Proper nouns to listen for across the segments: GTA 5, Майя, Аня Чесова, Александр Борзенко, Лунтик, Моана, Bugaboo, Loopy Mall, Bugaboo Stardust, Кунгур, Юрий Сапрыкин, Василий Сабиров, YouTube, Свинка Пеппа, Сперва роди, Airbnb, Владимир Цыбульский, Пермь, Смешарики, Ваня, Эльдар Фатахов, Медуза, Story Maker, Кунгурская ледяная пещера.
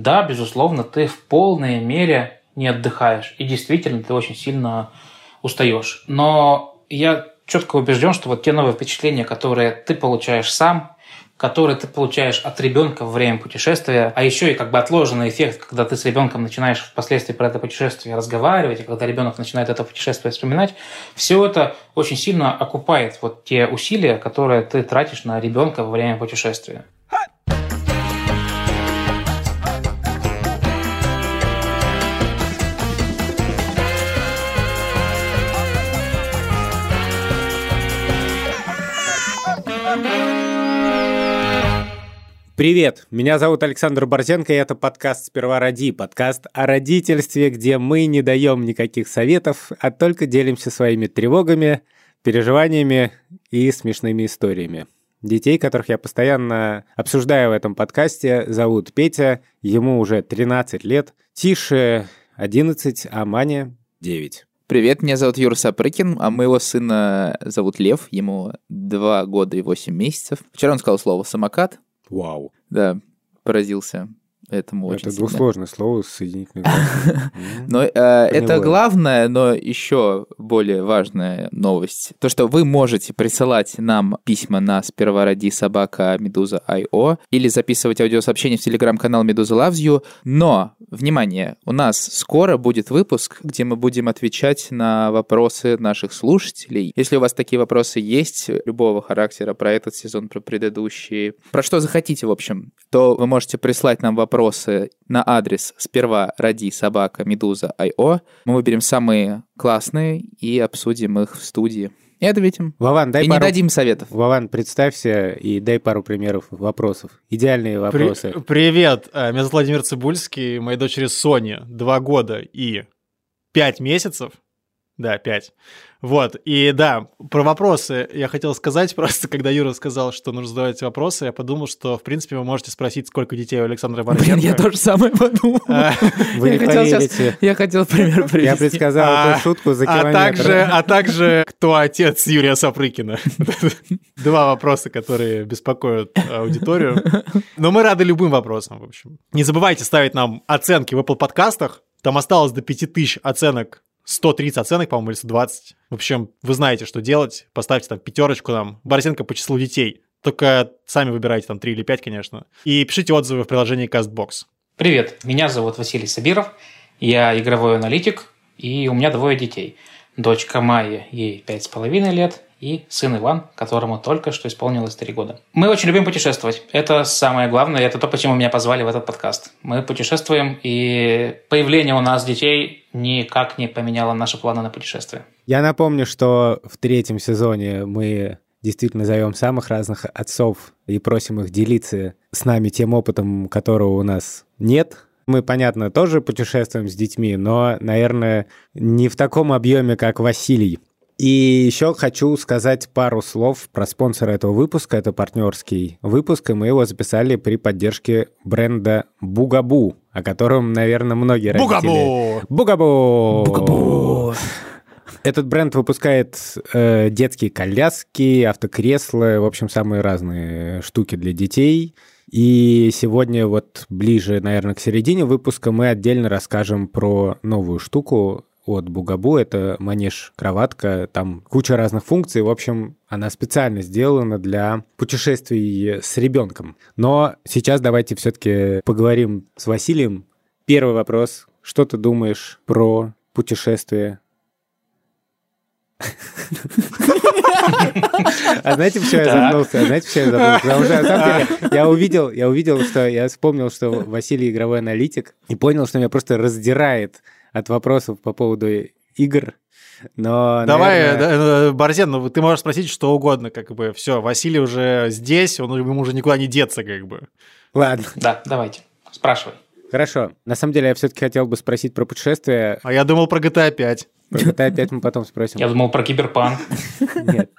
Да, безусловно, ты в полной мере не отдыхаешь. И действительно, ты очень сильно устаешь. Но я четко убежден, что вот те новые впечатления, которые ты получаешь сам, которые ты получаешь от ребенка во время путешествия, а еще и как бы отложенный эффект, когда ты с ребенком начинаешь впоследствии про это путешествие разговаривать, и когда ребенок начинает это путешествие вспоминать, все это очень сильно окупает вот те усилия, которые ты тратишь на ребенка во время путешествия. Привет, меня зовут Александр Борзенко, и это подкаст «Сперва роди», подкаст о родительстве, где мы не даем никаких советов, а только делимся своими тревогами, переживаниями и смешными историями. Детей, которых я постоянно обсуждаю в этом подкасте, зовут Петя, ему уже 13 лет, Тише 11, а Мане 9. Привет, меня зовут Юрий Сапрыкин, а моего сына зовут Лев, ему 2 года и 8 месяцев. Вчера он сказал слово «самокат». Вау. Да, поразился этому очень сильно. Это двусложное слово соединить. Но это главная, но еще более важная новость. То, что вы можете присылать нам письма на спервороди@meduza.io или записывать аудиосообщение в телеграм-канал Meduza Loves You. Но, внимание, у нас скоро будет выпуск, где мы будем отвечать на вопросы наших слушателей. Если у вас такие вопросы есть, любого характера, про этот сезон, про предыдущие, про что захотите, в общем, то вы можете прислать нам вопросы на адрес спервороди@meduza.io. Мы выберем самые классные и обсудим их в студии. И ответим. Вован, дай и пару... не дадим советов. Вован, представься и дай пару примеров вопросов. Идеальные вопросы. Привет, меня зовут Владимир Цыбульский, моей дочери Соне 2 года и 5 месяцев. Да, 5. Вот, и да, про вопросы я хотел сказать просто, когда Юра сказал, что нужно задавать вопросы, я подумал, что, в принципе, вы можете спросить, сколько детей у Александра Борзенко. Блин, я тоже самое подумал. Вы не поверите. Я хотел пример привести. Я предсказал эту шутку за километр. А также, кто отец Юрия Сапрыкина. 2 вопроса, которые беспокоят аудиторию. Но мы рады любым вопросам, в общем. Не забывайте ставить нам оценки в Apple подкастах. Там осталось до 5000 оценок. 130 оценок, по-моему, или 120. В общем, вы знаете, что делать. Поставьте там пятерочку нам. Борзенко по числу детей. Только сами выбирайте там 3 или 5, конечно. И пишите отзывы в приложении CastBox. Привет, меня зовут Василий Сабиров. Я игровой аналитик, и у меня 2 детей. Дочка Майя, ей 5,5 лет, и сын Иван, которому только что исполнилось 3 года. Мы очень любим путешествовать. Это самое главное, это то, почему меня позвали в этот подкаст. Мы путешествуем, и появление у нас детей никак не поменяло наши планы на путешествие. Я напомню, что в 3 сезоне мы действительно зовем самых разных отцов и просим их делиться с нами тем опытом, которого у нас нет. Мы, понятно, тоже путешествуем с детьми, но, наверное, не в таком объеме, как Василий. И еще хочу сказать пару слов про спонсора этого выпуска. Это партнерский выпуск, и мы его записали при поддержке бренда Bugaboo, о котором, наверное, многие родители... Bugaboo! Этот бренд выпускает детские коляски, автокресла, в общем, самые разные штуки для детей. И сегодня вот ближе, наверное, к середине выпуска мы отдельно расскажем про новую штуку от Bugaboo. Это манеж-кроватка, там куча разных функций. В общем, она специально сделана для путешествий с ребенком. Но сейчас давайте все-таки поговорим с Василием. Первый вопрос. Что ты думаешь про путешествие? А знаете, почему я задумался? Потому что, на самом деле, я увидел, что я вспомнил, что Василий игровой аналитик, и понял, что меня просто раздирает от вопросов по поводу игр. Но, давай, наверное... Борзен, ну ты можешь спросить что угодно, как бы. Все, Василий уже здесь, ему уже никуда не деться, как бы. Ладно. Да, давайте, спрашивай. Хорошо. На самом деле, я все-таки хотел бы спросить про путешествия. А я думал про GTA 5. Про GTA 5 мы потом спросим. Я думал про Киберпанк. Нет.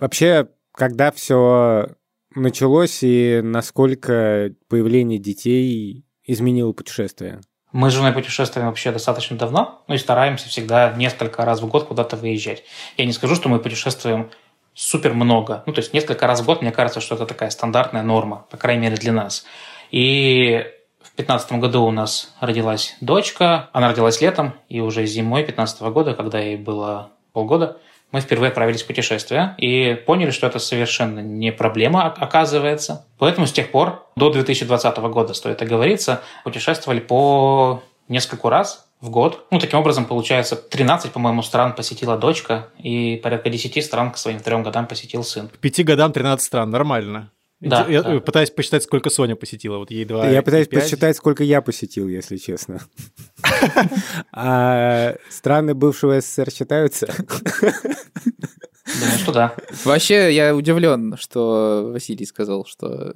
Вообще, когда все началось и насколько появление детей изменило путешествие? Мы с женой путешествуем вообще достаточно давно, ну и стараемся всегда несколько раз в год куда-то выезжать. Я не скажу, что мы путешествуем супер много. Ну, то есть несколько раз в год, мне кажется, что это такая стандартная норма, по крайней мере, для нас. И в В 2015 году у нас родилась дочка. Она родилась летом, и уже зимой 2015 года, когда ей было полгода, мы впервые отправились в путешествие и поняли, что это совершенно не проблема, оказывается. Поэтому с тех пор, до 2020 года, стоит оговориться, путешествовали по нескольку раз в год. Ну, таким образом, получается, 13, по-моему, стран посетила дочка, и порядка 10 стран к своим 3 годам посетил сын. К 5 годам 13 стран, нормально. Да, я пытаюсь посчитать, сколько Соня посетила. Вот ей 2, я пытаюсь 5. Посчитать, сколько я посетил, если честно. Страны бывшего СССР считаются? Думаю, что да. Вообще, я удивлен, что Василий сказал, что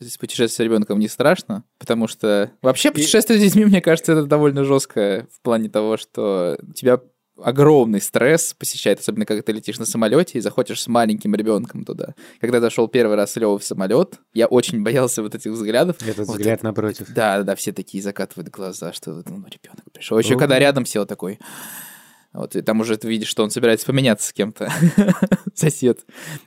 здесь путешествие с ребенком не страшно, потому что вообще путешествие с детьми, мне кажется, это довольно жестко в плане того, что тебя огромный стресс посещает, особенно когда ты летишь на самолете и заходишь с маленьким ребенком туда. Когда зашел первый раз с Лёвой в самолет, я очень боялся вот этих взглядов. Этот вот взгляд напротив. Да, все такие закатывают глаза, что ну, ребенок пришел. Еще когда рядом сел такой... Вот, и там уже ты видишь, что он собирается поменяться с кем-то, сосед.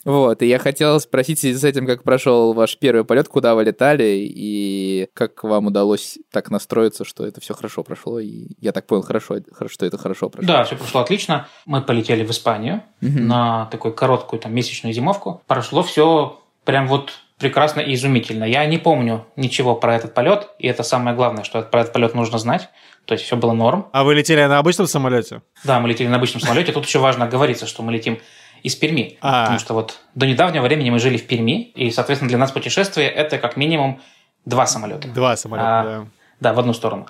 Вот, и я хотел спросить в связи с этим, как прошел ваш первый полет, куда вы летали, и как вам удалось так настроиться, что это все хорошо прошло, и я так понял, что это хорошо прошло. Да, все прошло отлично. Мы полетели в Испанию на такую короткую там месячную зимовку. Прошло все прям вот прекрасно и изумительно. Я не помню ничего про этот полет, и это самое главное, что про этот полет нужно знать. То есть все было норм. А вы летели на обычном самолете? Да, мы летели на обычном самолете. Тут еще важно оговориться, что мы летим из Перми. Потому что вот до недавнего времени мы жили в Перми, и, соответственно, для нас путешествие – это как минимум 2 самолета. 2 самолета, да. Да, в одну сторону.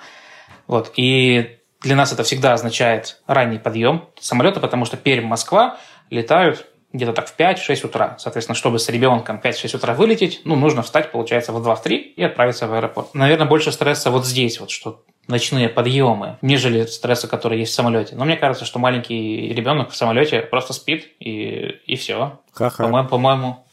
Вот. И для нас это всегда означает ранний подъем самолета, потому что Пермь-Москва летают где-то так в 5-6 утра. Соответственно, чтобы с ребенком 5-6 утра вылететь, ну, нужно встать, получается, в 2-3 и отправиться в аэропорт. Наверное, больше стресса вот здесь, вот что ночные подъемы, нежели стресса, который есть в самолете. Но мне кажется, что маленький ребенок в самолете просто спит, и все. Ха-ха. По-моему...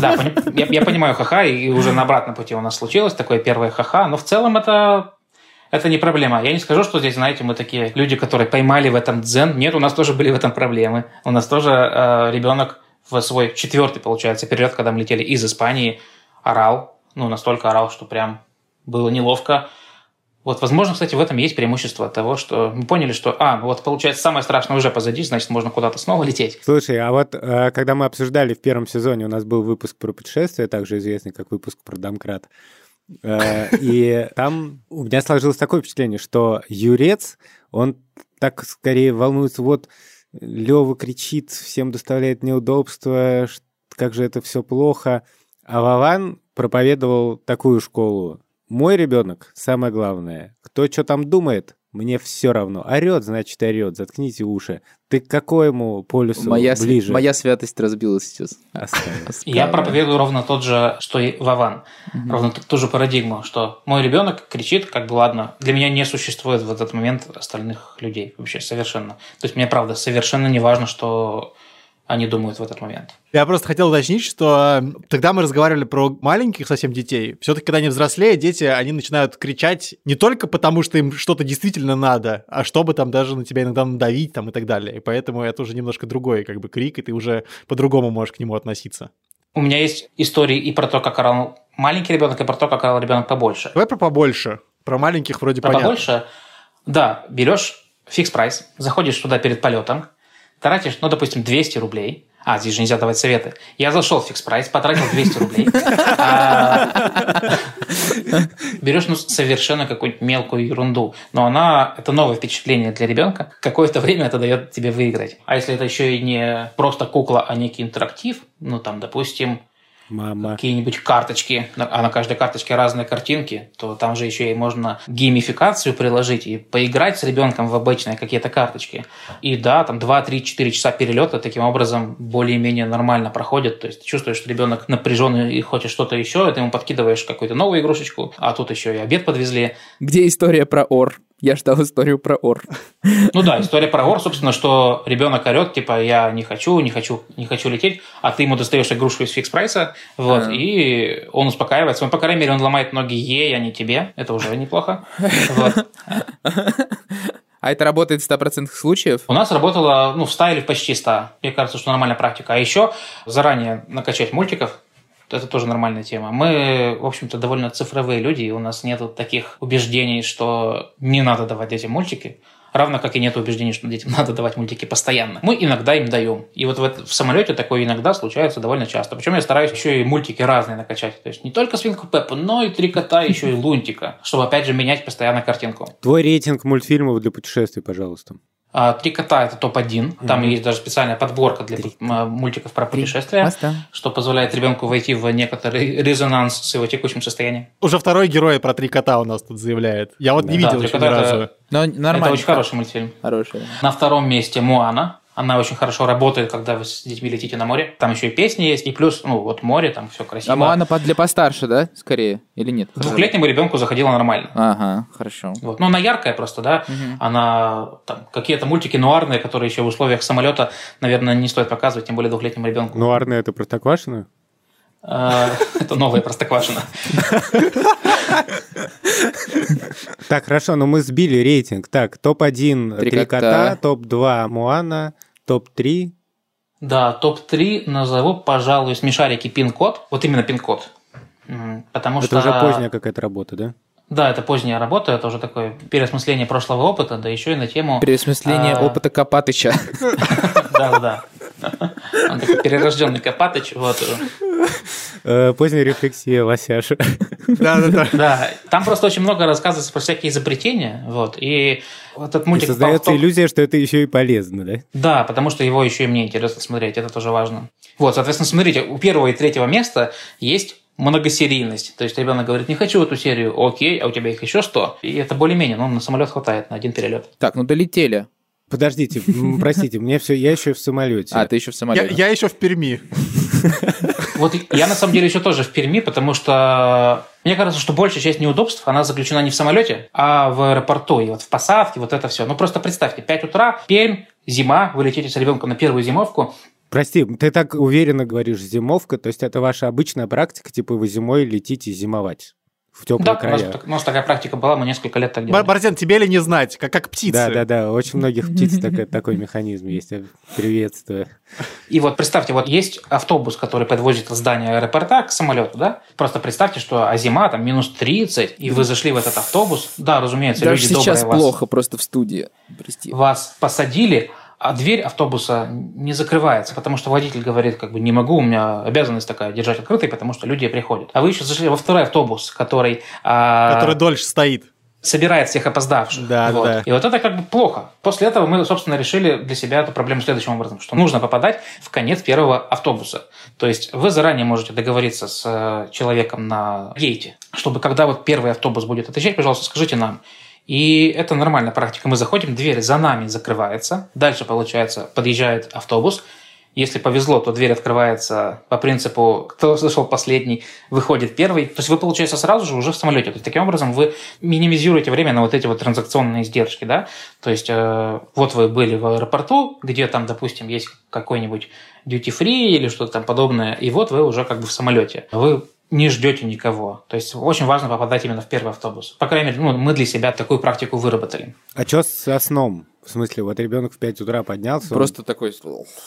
Да, я понимаю ха-ха, и уже на обратном пути у нас случилось такое первое ха-ха, но в целом это не проблема. Я не скажу, что здесь, знаете, мы такие люди, которые поймали в этом дзен. Нет, у нас тоже были в этом проблемы. У нас тоже ребенок в свой 4-й, получается, перелет, когда мы летели из Испании, орал. Ну, настолько орал, что прям было неловко. Вот, возможно, кстати, в этом есть преимущество того, что мы поняли, что, вот, получается, самое страшное уже позади, значит, можно куда-то снова лететь. Слушай, а вот, когда мы обсуждали в первом сезоне, у нас был выпуск про путешествия, также известный как выпуск про домкрат. И там у меня сложилось такое впечатление, что Юрец, он так скорее волнуется, вот Лёва кричит, всем доставляет неудобства, как же это все плохо. А Вован проповедовал такую школу. Мой ребенок, самое главное, кто что там думает, мне все равно. Орет, значит, орет. Заткните уши. Ты к какому полюсу ближе? Моя святость разбилась сейчас. Я проповедую ровно тот же, что и Вован. Ровно ту же парадигму, что мой ребенок кричит, как бы ладно. Для меня не существует в этот момент остальных людей вообще совершенно. То есть мне, правда, совершенно не важно, что они думают в этот момент. Я просто хотел уточнить, что тогда мы разговаривали про маленьких совсем детей. Все-таки, когда они взрослеют, дети, они начинают кричать не только потому, что им что-то действительно надо, а чтобы там даже на тебя иногда надавить там, и так далее. И поэтому это уже немножко другой как бы крик, и ты уже по-другому можешь к нему относиться. У меня есть истории и про то, как орал маленький ребенок, и про то, как орал ребенок побольше. Давай про побольше. Про маленьких вроде понятно. Про побольше? Да, берешь фикс-прайс, заходишь туда перед полетом, тратишь, ну, допустим, 200 рублей. Здесь же нельзя давать советы. Я зашел в фикс-прайс, потратил 200 рублей. Берешь, ну, совершенно какую-нибудь мелкую ерунду. Но это новое впечатление для ребенка. Какое-то время это дает тебе выиграть. А если это еще и не просто кукла, а некий интерактив, ну, там, допустим, какие-нибудь карточки, а на каждой карточке разные картинки, то там же еще и можно геймификацию приложить и поиграть с ребенком в обычные какие-то карточки. И да, там 2-3-4 часа перелета таким образом более-менее нормально проходят. То есть ты чувствуешь, что ребенок напряженный и хочет что-то еще, и ты ему подкидываешь какую-то новую игрушечку, а тут еще и обед подвезли. Где история про ор? Я ждал историю про ор. Ну да, история про ор, собственно, что ребенок орет, типа, я не хочу лететь, а ты ему достаешь игрушку из фикс-прайса, вот, и он успокаивается. Он, по крайней мере, он ломает ноги ей, а не тебе. Это уже неплохо. Вот. А это работает в 100% случаев? У нас работало, ну, в 100 или почти 100. Мне кажется, что нормальная практика. А еще заранее накачать мультиков, это тоже нормальная тема. Мы, в общем-то, довольно цифровые люди, и у нас нет таких убеждений, что не надо давать детям мультики. Равно как и нет убеждений, что детям надо давать мультики постоянно. Мы иногда им даем. И вот в самолете такое иногда случается довольно часто. Причем я стараюсь еще и мультики разные накачать. То есть не только Свинку Пеппу, но и Три кота, еще и Лунтика. Чтобы опять же менять постоянно картинку. Твой рейтинг мультфильмов для путешествий, пожалуйста. Три кота — это топ-1. Там есть даже специальная подборка для мультиков про путешествия, что позволяет ребенку войти в некоторый резонанс с его текущим состоянием. Уже второй герой про Три кота у нас тут заявляет. Я вот не видел еще ни разу. Но нормально. Это очень хороший мультфильм. Хороший. На втором месте Моана. Она очень хорошо работает, когда вы с детьми летите на море. Там еще и песни есть, и плюс, ну, вот море, там все красиво. А Моана для постарше, да, скорее? Или нет? Двухлетнему ребенку заходила нормально. Ага, хорошо. Вот. Ну, она яркая просто, да. Угу. Она там какие-то мультики нуарные, которые еще в условиях самолета, наверное, не стоит показывать, тем более двухлетнему ребенку. Нуарные — это Простоквашино? Это новая Простоквашино. Так, хорошо, но мы сбили рейтинг. Так, топ-1 Три кота, топ-2 Моана, топ-3. Да, топ-3 назову, пожалуй, смешарики пин-код. Вот именно пин-код. Потому что... Это уже поздняя какая-то работа, да? Да, это поздняя работа, это уже такое переосмысление прошлого опыта, да еще и на тему... Переосмысление опыта Копатыча. Да-да-да. Он такой перерожденный Копатыч. Поздняя рефлексия Лосяша. Да. Там просто очень много рассказывается про всякие изобретения. И этот мультик... Создается иллюзия, что это еще и полезно, да? Да, потому что его еще и мне интересно смотреть, это тоже важно. Вот, соответственно, смотрите, у первого и третьего места есть... многосерийность. То есть ребенок говорит, не хочу эту серию, окей, а у тебя их еще 100. И это более-менее, но на самолет хватает, на один перелет. Так, ну долетели. Подождите, простите, я еще в самолете. А, ты еще в самолете. Я еще в Перми. Вот я на самом деле еще тоже в Перми, потому что мне кажется, что большая часть неудобств, она заключена не в самолете, а в аэропорту, и вот в посадке, вот это все. Ну просто представьте, 5 утра, Пермь, зима, вы летите с ребенком на первую зимовку. Прости, ты так уверенно говоришь «зимовка», то есть это ваша обычная практика, типа вы зимой летите зимовать в теплые края? Да, у нас такая практика была, мы несколько лет так делали. Борзен, тебе ли не знать, как птицы? Да, очень многих птиц такой механизм есть, приветствую. И вот представьте, вот есть автобус, который подвозит здание аэропорта к самолету, да? Просто представьте, что зима, там, -30, и вы зашли в этот автобус. Да, разумеется, люди добрые вас... Даже сейчас плохо просто в студии, прости. Вас посадили... А дверь автобуса не закрывается, потому что водитель говорит, не могу, у меня обязанность такая держать открытой, потому что люди приходят. А вы еще зашли во второй автобус, который дольше стоит. Собирает всех опоздавших. Да. И вот это плохо. После этого мы, собственно, решили для себя эту проблему следующим образом, что нужно попадать в конец первого автобуса. То есть вы заранее можете договориться с человеком на гейте, чтобы когда вот первый автобус будет отъезжать, пожалуйста, скажите нам. И это нормальная практика. Мы заходим, дверь за нами закрывается. Дальше, получается, подъезжает автобус. Если повезло, то дверь открывается по принципу «кто зашел последний, выходит первый». То есть вы, получается, сразу же уже в самолете. То есть таким образом вы минимизируете время на вот эти вот транзакционные издержки, да? То есть вот вы были в аэропорту, где там, допустим, есть какой-нибудь duty-free или что-то там подобное, и вот вы уже в самолете. Вы не ждете никого. То есть очень важно попадать именно в первый автобус. По крайней мере, мы для себя такую практику выработали. А что со сном? В смысле, вот ребенок в 5 утра поднялся. Просто такой...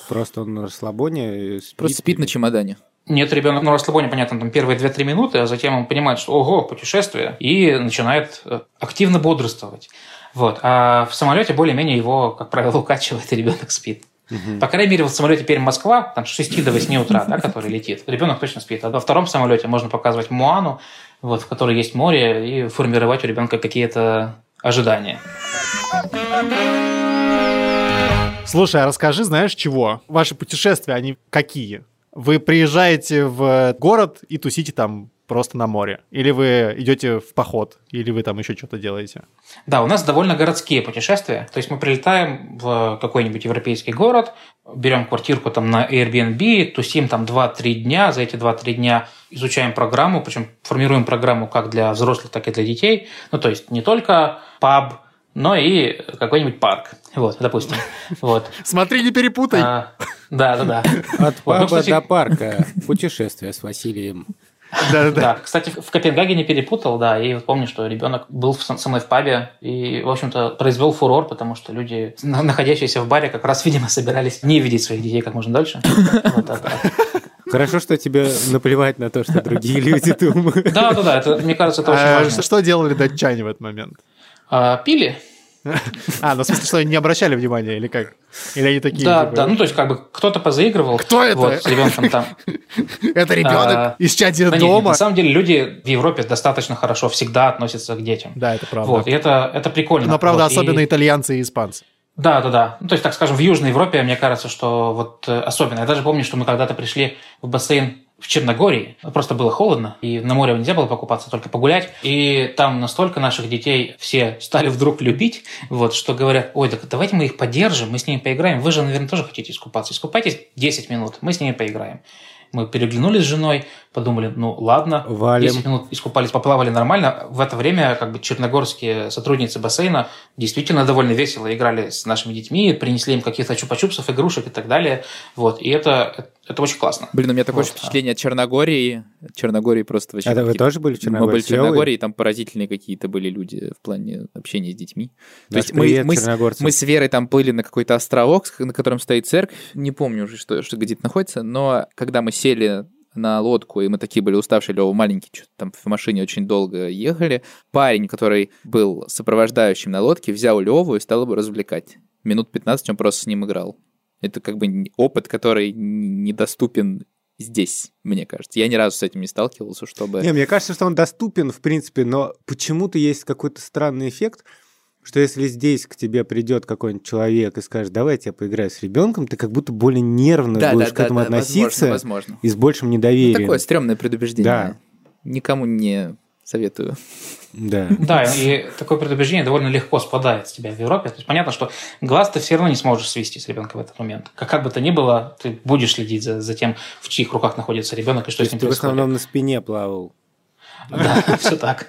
Просто он на расслабоне спит. Просто спит на чемодане. Нет, ребенок на расслабоне, понятно, там первые 2-3 минуты, а затем он понимает, что ого, путешествие, и начинает активно бодрствовать. Вот. А в самолете более-менее его, как правило, укачивает, и ребенок спит. По крайней мере, в самолете Пермь Москва, там с 6 до 8 утра, который летит, ребенок точно спит. А во втором самолете можно показывать Моану, в которой есть море, и формировать у ребенка какие-то ожидания. Слушай, а расскажи, знаешь чего? Ваши путешествия, они какие? Вы приезжаете в город и тусите там просто на море? Или вы идете в поход? Или вы там еще что-то делаете? Да, у нас довольно городские путешествия. То есть мы прилетаем в какой-нибудь европейский город, берем квартирку там на Airbnb, тусим там 2-3 дня. За эти 2-3 дня изучаем программу, причем формируем программу как для взрослых, так и для детей. Ну, то есть не только паб, но и какой-нибудь парк. Вот, допустим. Вот. Смотри, не перепутай. Да. От паба до парка. Путешествие с Василием. Да. Кстати, в Копенгагене перепутал, да, и помню, что ребенок был со мной в пабе и, в общем-то, произвел фурор, потому что люди, находящиеся в баре, как раз, видимо, собирались не видеть своих детей как можно дальше. Хорошо, что тебе наплевать на то, что другие люди думают. Да, это, мне кажется, это очень важно. Что делали датчане в этот момент? Пили. В смысле, что они не обращали внимания, или как? Или они такие... Да, ну, то есть, как бы, кто-то позаигрывал... Кто это? Вот, с ребенком там. Это ребенок из чади дома? На самом деле, люди в Европе достаточно хорошо всегда относятся к детям. Да, это правда. Вот, и это прикольно. Но, правда, особенно итальянцы и испанцы. Да. Ну, то есть, так скажем, в Южной Европе, мне кажется, что вот особенно. Я даже помню, что мы когда-то пришли в бассейн в Черногории. Просто было холодно, и на море нельзя было покупаться, только погулять. И там настолько наших детей все стали вдруг любить, вот, что говорят: ой, так давайте мы их поддержим, мы с ними поиграем. Вы же, наверное, тоже хотите искупаться. Искупайтесь 10 минут, мы с ними поиграем. Мы переглянулись с женой, подумали, ну ладно, валим. 10 минут искупались, поплавали нормально. В это время как бы черногорские сотрудницы бассейна действительно довольно весело играли с нашими детьми, принесли им каких-то чупа-чупсов, игрушек и так далее. Вот, и это очень классно. Блин, у меня такое впечатление от Черногории. Черногории просто вообще... А вы тоже были в Черногории? Мы были в Черногории, там поразительные какие-то были люди в плане общения с детьми. То есть мы с Верой там плыли на какой-то островок, на котором стоит церковь. Не помню уже, что где-то находится, но когда мы сели на лодку, и мы такие были уставшие, Лёва маленький, что-то там в машине очень долго ехали. Парень, который был сопровождающим на лодке, взял Лёву и стал его развлекать. Минут 15 он просто с ним играл. Это как бы опыт, который недоступен здесь, мне кажется. Я ни разу с этим не сталкивался, чтобы... Не, мне кажется, что он доступен, в принципе, но почему-то есть какой-то странный эффект, что если здесь к тебе придет какой-нибудь человек и скажет: давайте я поиграю с ребенком, ты как будто более нервно будешь к этому относиться, возможно. И с большим недоверием. Ну, такое стрёмное предубеждение. Да. Никому не советую. Да. Да, и такое предубеждение довольно легко спадает с тебя в Европе. То есть понятно, что глаз ты все равно не сможешь свести с ребенком в этот момент. Как бы то ни было, ты будешь следить за тем, в чьих руках находится ребенок и что с ним происходит. Ты в основном на спине плавал. Да, все так.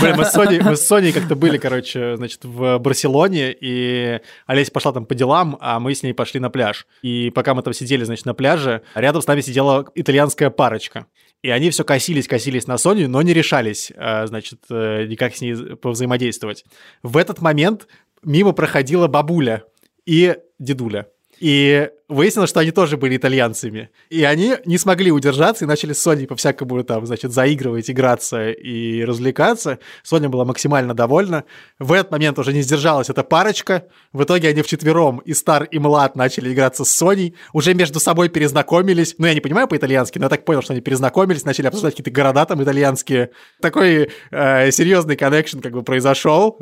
Блин, мы с Соней как-то были, в Барселоне, и Олеся пошла там по делам, а мы с ней пошли на пляж. И пока мы там сидели, на пляже, рядом с нами сидела итальянская парочка. И они все косились на Соню, но не решались, никак с ней повзаимодействовать. В этот момент мимо проходила бабуля и дедуля. И выяснилось, что они тоже были итальянцами. И они не смогли удержаться и начали с Соней по-всякому заигрывать, играться и развлекаться. Соня была максимально довольна. В этот момент уже не сдержалась эта парочка. В итоге они вчетвером, и стар, и млад, начали играться с Соней. Уже между собой перезнакомились. Я не понимаю по-итальянски, но я так понял, что они перезнакомились, начали обсуждать какие-то города там итальянские. Такой серьезный коннекшн произошел.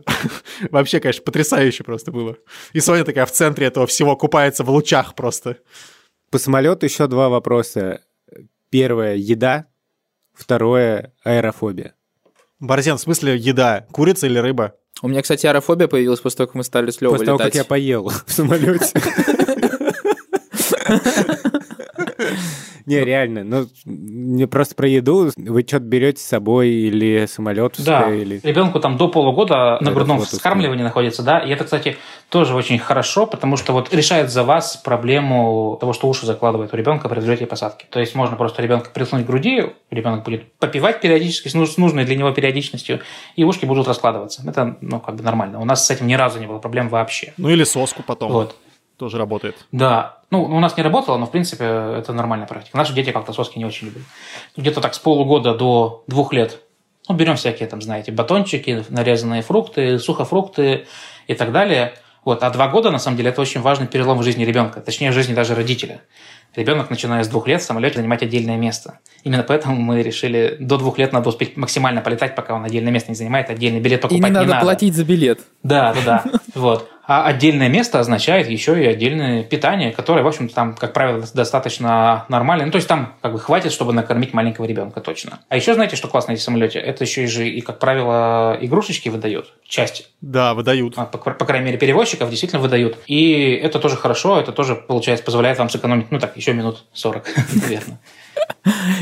Вообще, конечно, потрясающе просто было. И Соня такая в центре этого всего купается в лучах просто. По самолету еще два вопроса. Первое — еда. Второе — аэрофобия. Борзен, в смысле еда? Курица или рыба? У меня, кстати, аэрофобия появилась после того, как мы стали с Лёвой летать. После того, как я поел в самолете. Не, реально, не просто про еду. Вы что-то берете с собой или самолетовское? Да, или... ребенку там до полугода на грудном вскармливании находится, да. И это, кстати, тоже очень хорошо, потому что решает за вас проблему того, что уши закладывает у ребенка при взлете и посадке. То есть можно просто ребенка приткнуть к груди, ребенок будет попивать периодически с нужной для него периодичностью, и ушки будут раскладываться. Это, нормально. У нас с этим ни разу не было проблем вообще. Или соску потом. Вот. Тоже работает. Да. У нас не работало, но, в принципе, это нормальная практика. Наши дети как-то соски не очень любят. Где-то так с полугода до 2 лет. Берем всякие батончики, нарезанные фрукты, сухофрукты и так далее. А 2 года, на самом деле, это очень важный перелом в жизни ребенка. Точнее, в жизни даже родителя. Ребенок, начиная с 2 лет, в самолете занимать отдельное место. Именно поэтому мы решили, до 2 лет надо успеть максимально полетать, пока он отдельное место не занимает, отдельный билет покупать не надо. И не надо платить за билет. Да. А отдельное место означает еще и отдельное питание, которое, в общем-то, там, как правило, достаточно нормальное. То есть там хватит, чтобы накормить маленького ребенка точно. А еще знаете, что классно в самолете? Это еще и, как правило, игрушечки выдают. Часть. Да, выдают. По крайней мере, перевозчиков действительно выдают. И это тоже хорошо, это тоже, получается, позволяет вам сэкономить, еще минут 40, наверное.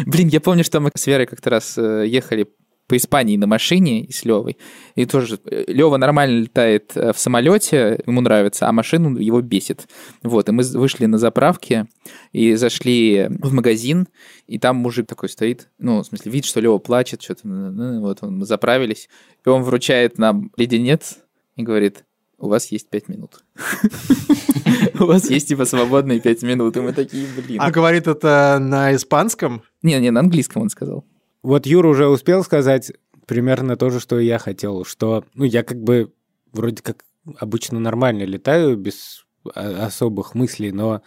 Блин, я помню, что мы с Верой как-то раз ехали по Испании на машине и с Левой. И тоже Лева нормально летает в самолете, ему нравится, а машину его бесит. И мы вышли на заправке и зашли в магазин, и там мужик такой стоит, вид, что Лева плачет, что-то, мы заправились, и он вручает нам леденец и говорит: у вас есть 5 минут. у вас есть типа свободные 5 минут, и мы такие, блин. А говорит это на испанском? Не, на английском он сказал. Вот Юра уже успел сказать примерно то же, что и я хотел, что, я как бы вроде как обычно нормально летаю, без особых мыслей, но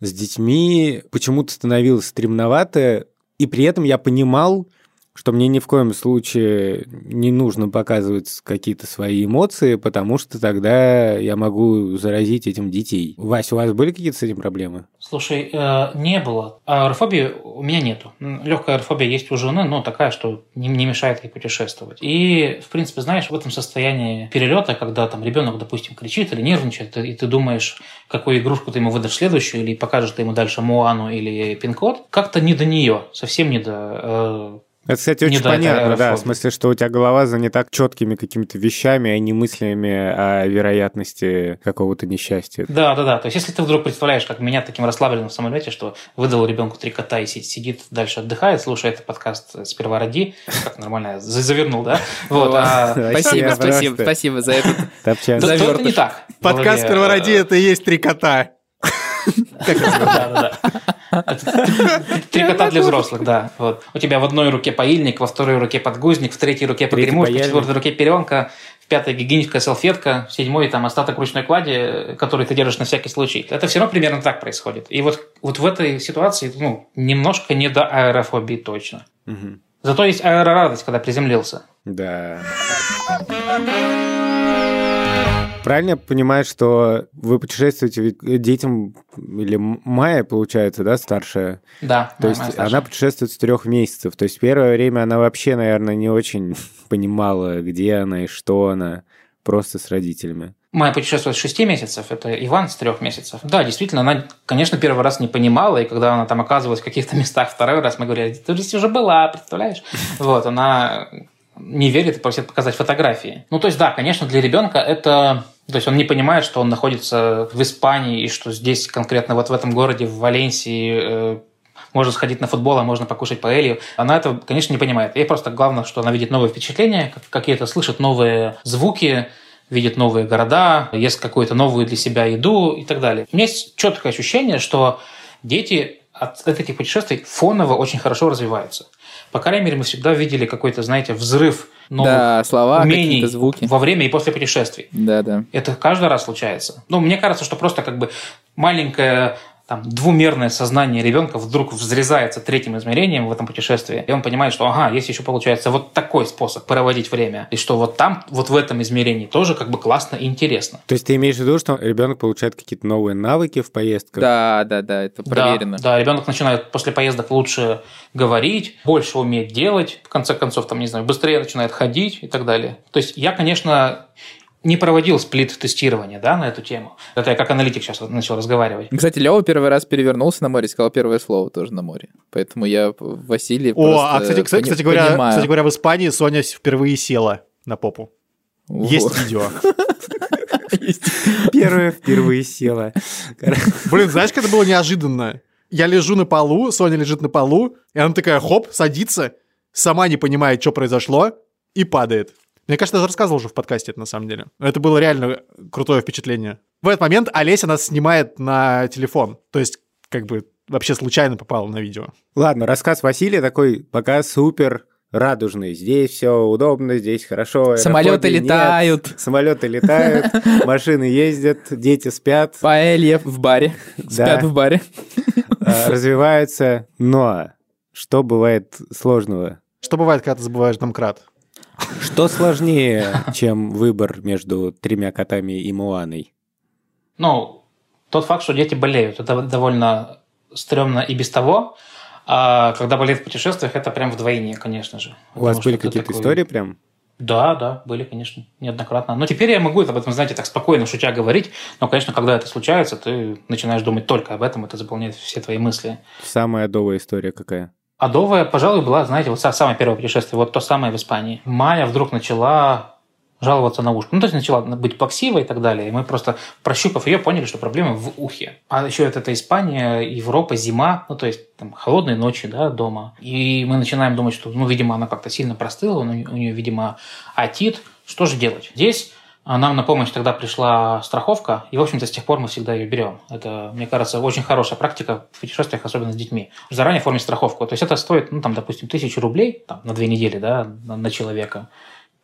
с детьми почему-то становилось стремновато, и при этом я понимал, что мне ни в коем случае не нужно показывать какие-то свои эмоции, потому что тогда я могу заразить этим детей. Вась, у вас были какие-то с этим проблемы? Слушай, не было. Аэрофобии у меня нету. Легкая аэрофобия есть у жены, но такая, что не мешает ей путешествовать. И, в принципе, знаешь, в этом состоянии перелета, когда там ребенок, допустим, кричит или нервничает, и ты думаешь, какую игрушку ты ему выдашь следующую, или покажешь ты ему дальше Моану или пин-код, как-то не до нее, совсем не до... Это, кстати, очень понятно, да, в смысле, что у тебя голова занята четкими какими-то вещами, а не мыслями о вероятности какого-то несчастья. Да, то есть если ты вдруг представляешь, как меня таким расслабленным в самолете, что выдал ребенку 3 кота и сидит, дальше отдыхает, слушает подкаст «Сперва роди», как нормально, завернул, да? Спасибо за этот завертыш. Это не так. Подкаст «Сперва роди» — это и есть 3 кота. Да. 3 кота для взрослых, да. Вот. У тебя в одной руке поильник, во второй руке подгузник, в третьей руке погремушка, в четвертой руке пеленка, в пятой гигиеническая салфетка, в седьмой там остаток ручной клади, который ты держишь на всякий случай. Это все равно примерно так происходит. И вот в этой ситуации немножко не до аэрофобии точно. Угу. Зато есть аэрорадость, когда приземлился. Да. Правильно я понимаю, что вы путешествуете детям, или Майя, получается, да, старшая? Да. То есть она путешествует с 3 месяцев. То есть первое время она вообще, наверное, не очень понимала, где она и что она, просто с родителями. Майя путешествует с 6 месяцев, это Иван с 3 месяцев. Да, действительно, она, конечно, первый раз не понимала, и когда она там оказывалась в каких-то местах второй раз, мы говорили, ты здесь уже была, представляешь? Вот, она... не верит и просит показать фотографии. То есть, да, конечно, для ребенка это... То есть, он не понимает, что он находится в Испании, и что здесь конкретно вот в этом городе, в Валенсии, можно сходить на футбол, а можно покушать паэлью. Она этого, конечно, не понимает. Ей просто главное, что она видит новые впечатления, какие-то слышит новые звуки, видит новые города, ест какую-то новую для себя еду и так далее. У меня есть четкое ощущение, что дети от этих путешествий фоново очень хорошо развиваются. По крайней мере, мы всегда видели какой-то, знаете, взрыв новых слова, умений звуки во время и после путешествий. Да. Это каждый раз случается. Мне кажется, что просто как бы маленькое двумерное сознание ребенка вдруг взрезается третьим измерением в этом путешествии, и он понимает, что есть еще, получается, вот такой способ проводить время, и что вот там, вот в этом измерении тоже как бы классно и интересно. То есть ты имеешь в виду, что ребенок получает какие-то новые навыки в поездках? Да, это проверено. Да, ребенок начинает после поездок лучше говорить, больше уметь делать, в конце концов, быстрее начинает ходить и так далее. То есть я, конечно... не проводил сплит-тестирование, на эту тему. Это я как аналитик сейчас начал разговаривать. Кстати, Лёва первый раз перевернулся на море, сказал первое слово тоже на море. Поэтому я, Василий, просто понимаю. Кстати говоря, в Испании Соня впервые села на попу. О. Есть видео. Первая впервые села. Блин, знаешь, как это было неожиданно? Я лежу на полу, Соня лежит на полу, и она такая, хоп, садится, сама не понимает, что произошло, и падает. Мне кажется, даже рассказывал уже в подкасте это, на самом деле. Это было реально крутое впечатление. В этот момент Олеся нас снимает на телефон. То есть, вообще случайно попала на видео. Ладно, рассказ Василия такой пока супер радужный. Здесь все удобно, здесь хорошо. Самолеты летают. Машины ездят, дети спят. Паэлья в баре. Спят в баре. Развиваются. Но что бывает сложного? Что бывает, когда ты забываешь домкрат? Что сложнее, чем выбор между 3 котами и Моаной? Тот факт, что дети болеют, это довольно стрёмно и без того. А когда болеют в путешествиях, это прям вдвойне, конечно же. У вас были какие-то истории прям? Да, были, конечно, неоднократно. Но теперь я могу об этом, так спокойно, шутя говорить. Но, конечно, когда это случается, ты начинаешь думать только об этом, это заполняет все твои мысли. Самая адовая история какая? Адовая, пожалуй, была, самое первое путешествие, то самое в Испании. Майя вдруг начала жаловаться на ушко. То есть начала быть плаксивой и так далее. И мы просто, прощупав ее, поняли, что проблема в ухе. А еще это Испания, Европа, зима, то есть холодные ночи, дома. И мы начинаем думать, что, видимо, она как-то сильно простыла, у нее, видимо, отит. Что же делать? Здесь Нам на помощь тогда пришла страховка, и, в общем-то, с тех пор мы всегда ее берем. Это, мне кажется, очень хорошая практика в путешествиях, особенно с детьми. Заранее оформить страховку. То есть это стоит, ну, там, допустим, 1000 рублей там, на 2 недели, да, на человека.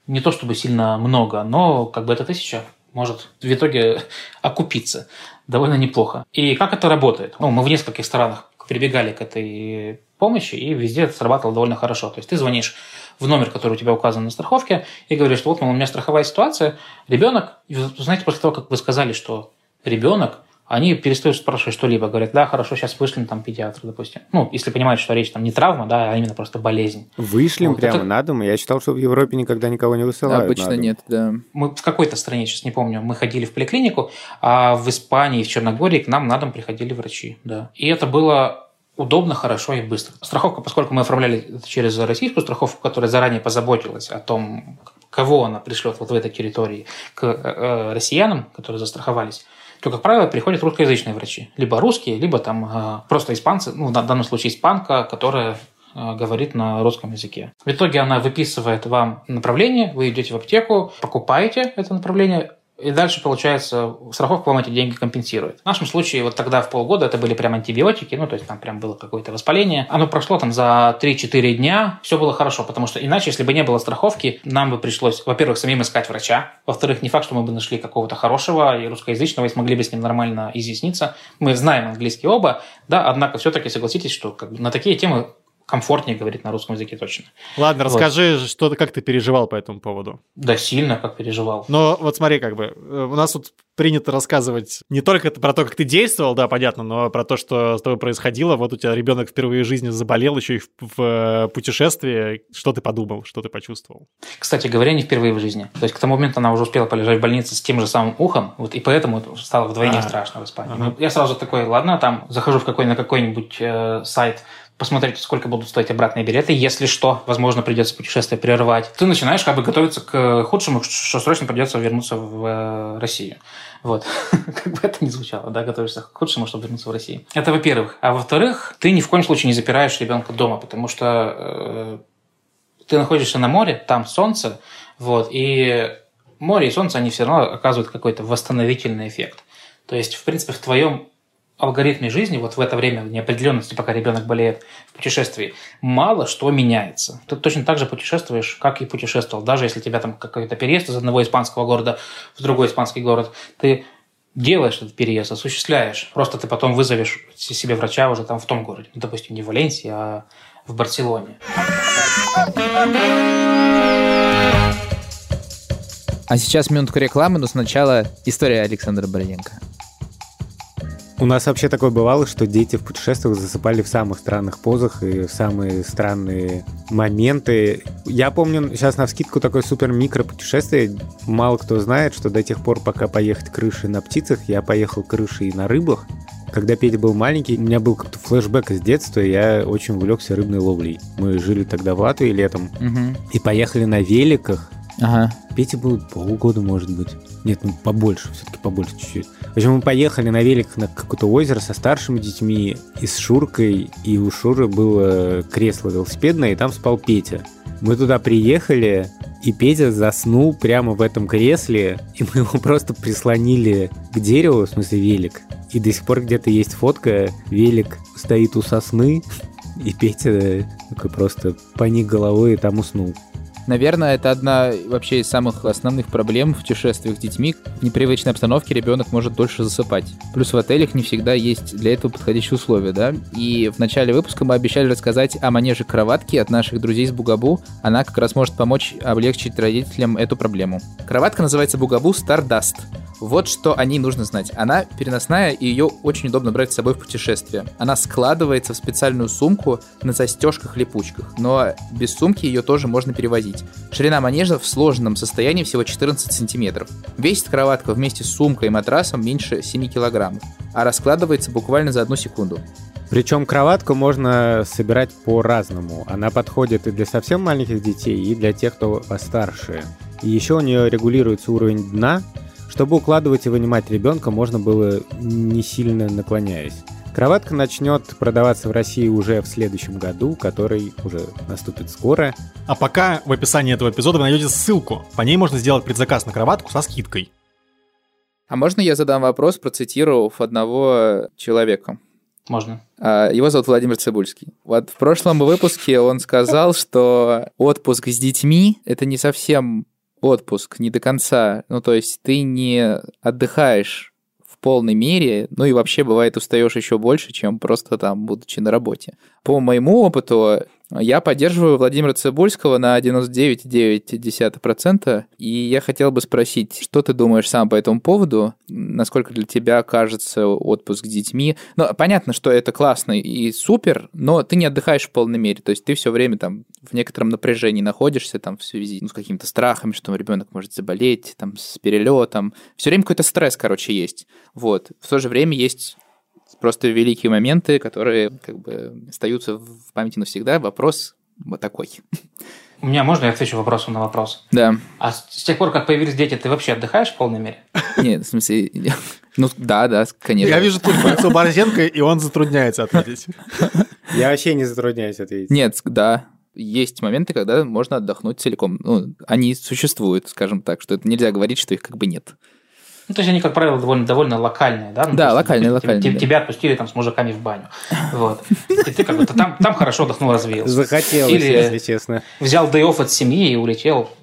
Не то чтобы сильно много, но как бы эта 1000 может в итоге окупиться довольно неплохо. И как это работает? Ну, мы в нескольких странах прибегали к этой помощи, и везде это срабатывало довольно хорошо. То есть ты звонишь в номер, который у тебя указан на страховке, и говоришь, что вот, мол, у меня страховая ситуация, ребенок, и, знаете, после того, как вы сказали, что ребенок, они перестают спрашивать что-либо, говорят, да, хорошо, сейчас вышли там педиатр, допустим. Ну, если понимают, что речь там не травма, да, а именно просто болезнь. Вышли вот прямо это... на дом? Я читал, что в Европе никогда никого не высылают. Да, обычно нет, да. Мы в какой-то стране, сейчас не помню, мы ходили в поликлинику, а в Испании, в Черногории к нам на дом приходили врачи, да. И это было... удобно, хорошо и быстро. Страховка, поскольку мы оформляли через российскую страховку, которая заранее позаботилась о том, кого она пришлет вот в этой территории к россиянам, которые застраховались, то, как правило, приходят русскоязычные врачи. Либо русские, либо там просто испанцы, ну, в данном случае испанка, которая говорит на русском языке. В итоге она выписывает вам направление, вы идете в аптеку, покупаете это направление, и дальше, получается, страховка вам эти деньги компенсирует. В нашем случае, вот тогда в полгода это были прям антибиотики, ну, то есть там прям было какое-то воспаление. Оно прошло там за 3-4 дня, все было хорошо, потому что иначе, если бы не было страховки, нам бы пришлось, во-первых, самим искать врача, во-вторых, не факт, что мы бы нашли какого-то хорошего и русскоязычного, и смогли бы с ним нормально изъясниться. Мы знаем английский оба, да, однако все-таки согласитесь, что как бы на такие темы комфортнее говорить на русском языке точно. Ладно, вот. Расскажи, что, как ты переживал по этому поводу. Да сильно как переживал. Но вот смотри, как бы, у нас тут принято рассказывать не только про то, как ты действовал, да, понятно, но про то, что с тобой происходило. Вот у тебя ребенок впервые в жизни заболел, еще и в путешествии. Что ты подумал, что ты почувствовал? Кстати говоря, не впервые в жизни. То есть к тому моменту она уже успела полежать в больнице с тем же самым ухом, вот, и поэтому стало вдвойне страшно в Испании. Ага. Я сразу такой, ладно, там захожу на какой-нибудь сайт, посмотреть, сколько будут стоить обратные билеты. Если что, возможно, придется путешествие прервать. Ты начинаешь как бы готовиться к худшему, что срочно придется вернуться в Россию. Вот. Как бы это ни звучало, да, готовишься к худшему, чтобы вернуться в Россию. Это во-первых. А во-вторых, ты ни в коем случае не запираешь ребенка дома, потому что ты находишься на море, там солнце, вот, и море и солнце, они все равно оказывают какой-то восстановительный эффект. То есть, в принципе, в твоем алгоритме жизни, вот в это время неопределенности, пока ребенок болеет в путешествии, мало что меняется. Ты точно так же путешествуешь, как и путешествовал. Даже если тебя там какой-то переезд из одного испанского города в другой испанский город, ты делаешь этот переезд, осуществляешь. Просто ты потом вызовешь себе врача уже там в том городе. Ну, допустим, не в Валенсии, а в Барселоне. А сейчас минутка рекламы, но сначала история Александра Борзенко. У нас вообще такое бывало, что дети в путешествиях засыпали в самых странных позах и в самые странные моменты. Я помню сейчас навскидку такое супер-микро путешествие. Мало кто знает, что до тех пор, пока поехать крышей на птицах, я поехал крышей на рыбах. Когда Петя был маленький, у меня был как-то флешбэк из детства, и я очень увлекся рыбной ловлей. Мы жили тогда в Латвии летом и поехали на великах. Ага. Пете было полгода, может быть. Нет, ну побольше, все-таки побольше чуть-чуть. В общем, мы поехали на велик на какое-то озеро со старшими детьми и с Шуркой, и у Шуры было кресло велосипедное, и там спал Петя. Мы туда приехали, и Петя заснул прямо в этом кресле, и мы его просто прислонили к дереву, в смысле велик. И до сих пор где-то есть фотка, велик стоит у сосны, и Петя такой просто поник головой и там уснул. Наверное, это одна вообще из самых основных проблем в путешествиях с детьми. В непривычной обстановке ребенок может дольше засыпать. Плюс в отелях не всегда есть для этого подходящие условия, да? И в начале выпуска мы обещали рассказать о манеже кроватки от наших друзей с Bugaboo. Она как раз может помочь облегчить родителям эту проблему. Кроватка называется Bugaboo Stardust. Вот что о ней нужно знать. Она переносная, и ее очень удобно брать с собой в путешествие. Она складывается в специальную сумку на застежках-липучках, но без сумки ее тоже можно перевозить. Ширина манежа в сложенном состоянии всего 14 сантиметров. Весит кроватка вместе с сумкой и матрасом меньше 7 килограммов, а раскладывается буквально за 1 секунду. Причем кроватку можно собирать по-разному. Она подходит и для совсем маленьких детей, и для тех, кто постарше. И еще у нее регулируется уровень дна, чтобы укладывать и вынимать ребенка можно было не сильно наклоняясь. Кроватка начнет продаваться в России уже в следующем году, который уже наступит скоро. А пока в описании этого эпизода вы найдете ссылку. По ней можно сделать предзаказ на кроватку со скидкой. А можно я задам вопрос, процитировав одного человека? Можно. Его зовут Владимир Цыбульский. Вот в прошлом выпуске он сказал, что отпуск с детьми – это не совсем отпуск, не до конца. Ну, то есть ты не отдыхаешь в полной мере, ну и вообще, бывает, устаешь еще больше, чем просто там, будучи на работе. По моему опыту, я поддерживаю Владимира Цыбульского на 99,9%, и я хотел бы спросить, что ты думаешь сам по этому поводу, насколько для тебя кажется отпуск с детьми? Ну, понятно, что это классно и супер, но ты не отдыхаешь в полной мере, то есть ты все время там в некотором напряжении находишься там в связи с какими-то страхами, что ребенок может заболеть, там с перелетом, все время какой-то стресс, короче, есть. Вот. В то же время есть просто великие моменты, которые как бы остаются в памяти навсегда. Вопрос вот такой. У меня можно я отвечу вопросом на вопрос? Да. А с тех пор, как появились дети, ты вообще отдыхаешь в полной мере? Нет, в смысле... Ну да, конечно. Я вижу только лицо Борзенко, и он затрудняется ответить. Я вообще не затрудняюсь ответить. Нет, да. Есть моменты, когда можно отдохнуть целиком. Ну, они существуют, скажем так, что это нельзя говорить, что их как бы нет. Ну, то есть они, как правило, довольно локальные, да? Ну, да, локальные. Тебя отпустили там с мужиками в баню. Вот. И ты как будто там хорошо отдохнул, развеялся. Захотелось, если честно. Взял day-off от семьи и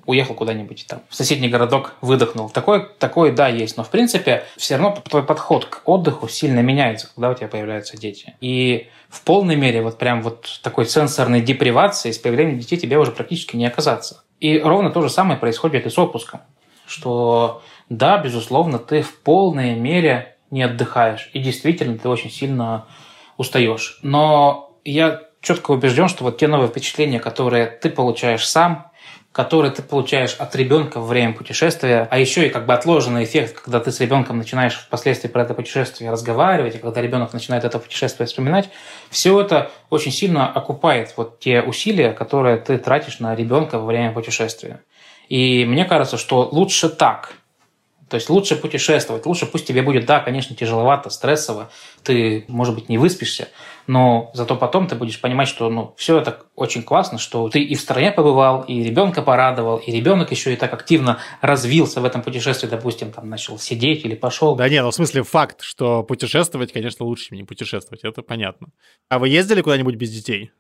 уехал куда-нибудь там. В соседний городок выдохнул. Такое, да, есть. Но, в принципе, все равно твой подход к отдыху сильно меняется, когда у тебя появляются дети. И в полной мере вот прям вот такой сенсорной депривации с появлением детей тебе уже практически не оказаться. И ровно то же самое происходит и с отпуском. Что... Да, безусловно, ты в полной мере не отдыхаешь, и действительно ты очень сильно устаешь. Но я четко убежден, что вот те новые впечатления, которые ты получаешь сам, которые ты получаешь от ребенка во время путешествия, а еще и как бы отложенный эффект, когда ты с ребенком начинаешь впоследствии про это путешествие разговаривать, и когда ребенок начинает это путешествие вспоминать, все это очень сильно окупает вот те усилия, которые ты тратишь на ребенка во время путешествия. И мне кажется, что лучше так. То есть лучше путешествовать, лучше пусть тебе будет, да, конечно, тяжеловато, стрессово, ты, может быть, не выспишься, но зато потом ты будешь понимать, что все это очень классно, что ты и в стране побывал, и ребенка порадовал, и ребенок еще и так активно развился в этом путешествии, допустим, там начал сидеть или пошел. Да нет, в смысле факт, что путешествовать, конечно, лучше, чем не путешествовать, это понятно. А вы ездили куда-нибудь без детей?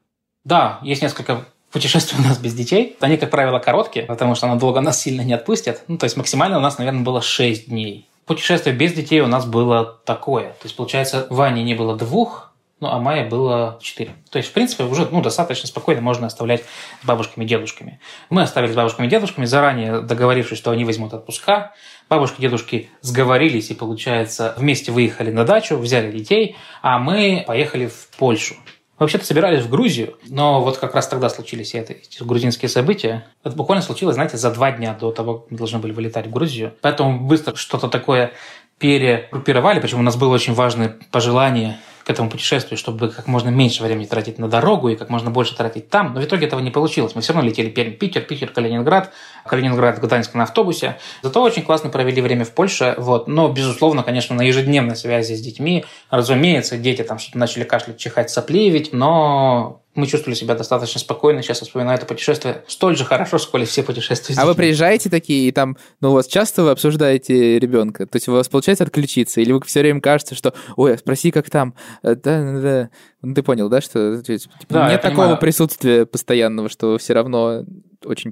Да, есть несколько... Путешествия у нас без детей. Они, как правило, короткие, потому что надолго нас сильно не отпустят. Ну, то есть максимально у нас, наверное, было 6 дней. Путешествие без детей у нас было такое. То есть, получается, Ване не было 2, а Майе было 4. То есть, в принципе, уже достаточно спокойно можно оставлять с бабушками и дедушками. Мы оставили с бабушками и дедушками, заранее договорившись, что они возьмут отпуска. Бабушки и дедушки сговорились и, получается, вместе выехали на дачу, взяли детей, а мы поехали в Польшу. Вообще-то собирались в Грузию, но вот как раз тогда случились эти грузинские события. Это буквально случилось, знаете, за 2 дня до того, как мы должны были вылетать в Грузию. Поэтому быстро что-то такое перегруппировали, причем у нас было очень важное пожелание к этому путешествию, чтобы как можно меньше времени тратить на дорогу и как можно больше тратить там. Но в итоге этого не получилось. Мы все равно летели Пермь, Питер, Калининград, Гданьск на автобусе. Зато очень классно провели время в Польше. Вот. Но, безусловно, конечно, на ежедневной связи с детьми. Разумеется, дети там что-то начали кашлять, чихать, сопливить, но... Мы чувствовали себя достаточно спокойно. Сейчас вспоминаю это путешествие столь же хорошо, сколь и все путешествия. А вы приезжаете такие, и там, у вас часто вы обсуждаете ребенка? То есть у вас получается отключиться? Или вы все время кажется, что, ой, спроси, как там? Да. Ну, ты понял, да, что да, нет такого присутствия постоянного, что вы все равно очень,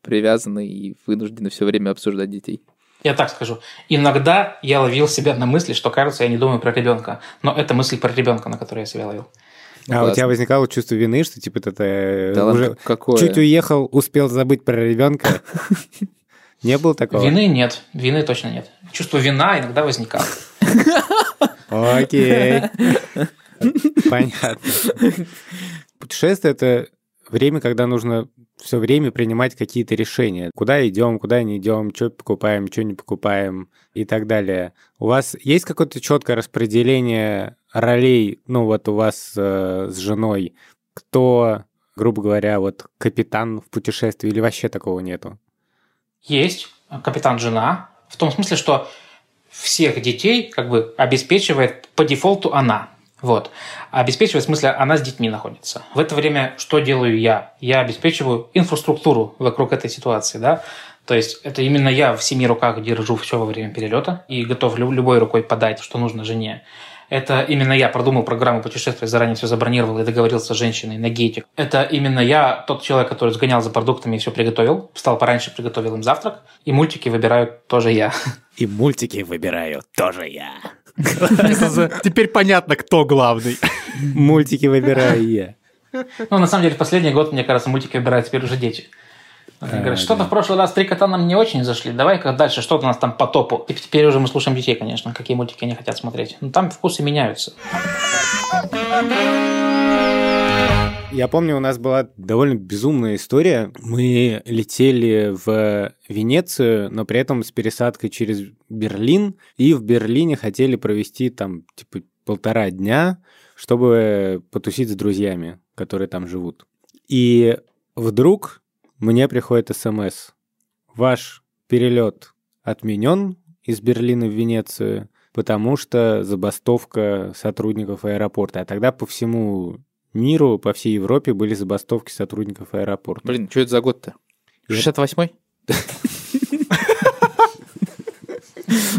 привязаны и вынуждены все время обсуждать детей? Я так скажу. Иногда я ловил себя на мысли, что, кажется, я не думаю про ребенка. Но это мысль про ребенка, на которую я себя ловил. А классно. У тебя возникало чувство вины, что ты да уже чуть уехал, успел забыть про ребенка? Не было такого? Вины нет. Вины точно нет. Чувство вина иногда возникало. Окей. Понятно. Путешествие – это время, когда нужно все время принимать какие-то решения. Куда идем, куда не идем, что покупаем, что не покупаем и так далее. У вас есть какое-то четкое распределение ролей, у вас с женой, кто, грубо говоря, капитан в путешествии или вообще такого нету? Есть капитан-жена, в том смысле, что всех детей обеспечивает по дефолту она. Вот. Обеспечивая, в смысле, она с детьми находится. В это время что делаю я? Я обеспечиваю инфраструктуру вокруг этой ситуации, да. То есть это именно я в 7 руках держу все во время перелета и готов любой рукой подать, что нужно жене. Это именно я продумал программу путешествия, заранее все забронировал и договорился с женщиной на гейте. Это именно я, тот человек, который сгонял за продуктами и все приготовил. Встал пораньше, приготовил им завтрак. И мультики выбирают тоже я. И мультики выбираю тоже я. Теперь понятно, кто главный. Мультики выбираю я. Ну, на самом деле, в последний год, мне кажется, мультики выбирают теперь уже дети. Говорят, что-то в прошлый раз «Три кота» нам не очень зашли, давай-ка дальше, что-то у нас там по топу. И теперь уже мы слушаем детей, конечно, какие мультики они хотят смотреть. Но там вкусы меняются. Я помню, у нас была довольно безумная история. Мы летели в Венецию, но при этом с пересадкой через Берлин. И в Берлине хотели провести там типа 1,5 дня, чтобы потусить с друзьями, которые там живут. И вдруг... мне приходит СМС. Ваш перелет отменен из Берлина в Венецию, потому что забастовка сотрудников аэропорта. А тогда по всему миру, по всей Европе были забастовки сотрудников аэропорта. Блин, что это за год-то? 68-й?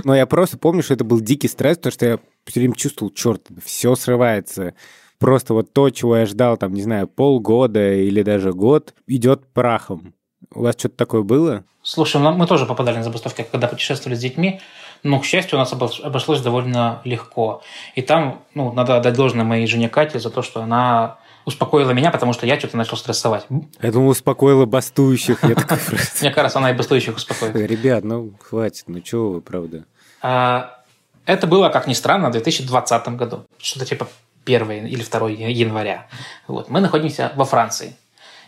Но я просто помню, что это был дикий стресс, потому что я все время чувствовал, черт, все срывается. Просто вот то, чего я ждал, там, не знаю, полгода или даже год, идет прахом. У вас что-то такое было? Слушай, мы тоже попадали на забастовки, когда путешествовали с детьми, но, к счастью, у нас обошлось довольно легко. И там, ну, надо отдать должное моей жене Кате за то, что она успокоила меня, потому что я что-то начал стрессовать. Я думал, успокоила бастующих. Мне кажется, она и бастующих успокоит. Ребят, ну, хватит, ну, чего вы, правда? Это было, как ни странно, в 2020 году. Что-то типа 1 или 2 января. Вот. Мы находимся во Франции.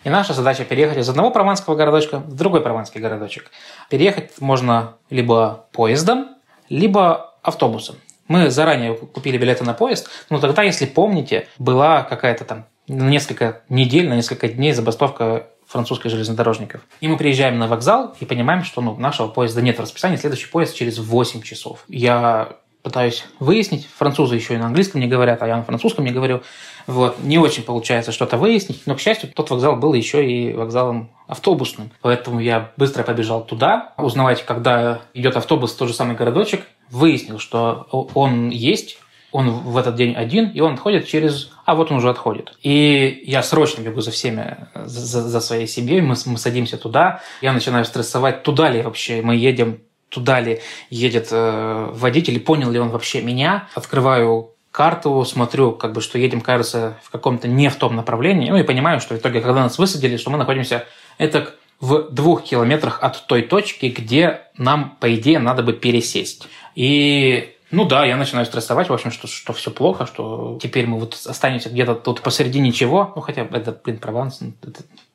И наша задача переехать из одного прованского городочка в другой прованский городочек. Переехать можно либо поездом, либо автобусом. Мы заранее купили билеты на поезд, но тогда, если помните, была какая-то там на несколько недель, на несколько дней забастовка французских железнодорожников. И мы приезжаем на вокзал и понимаем, что ну, нашего поезда нет в расписании, следующий поезд через 8 часов. Я... пытаюсь выяснить. Французы еще и на английском не говорят, а я на французском не говорю. Вот. Не очень получается что-то выяснить. Но, к счастью, тот вокзал был еще и вокзалом автобусным. Поэтому я быстро побежал туда, узнавать, когда идет автобус в тот же самый городочек. Выяснил, что он есть, он в этот день один, и он отходит через... А вот он уже отходит. И я срочно бегу за всеми, за своей семьей. Мы садимся туда. Я начинаю стрессовать, туда ли вообще мы едем, туда ли едет водитель, понял ли он вообще меня. Открываю карту, смотрю, как бы, что едем, кажется, в каком-то не в том направлении. Ну и понимаю, что в итоге, когда нас высадили, что мы находимся этак в 2 километрах от той точки, где нам, по идее, надо бы пересесть. И, ну да, я начинаю стрессовать, в общем, что все плохо, что теперь мы вот останемся где-то тут посреди ничего. Ну хотя это, блин, Прованс.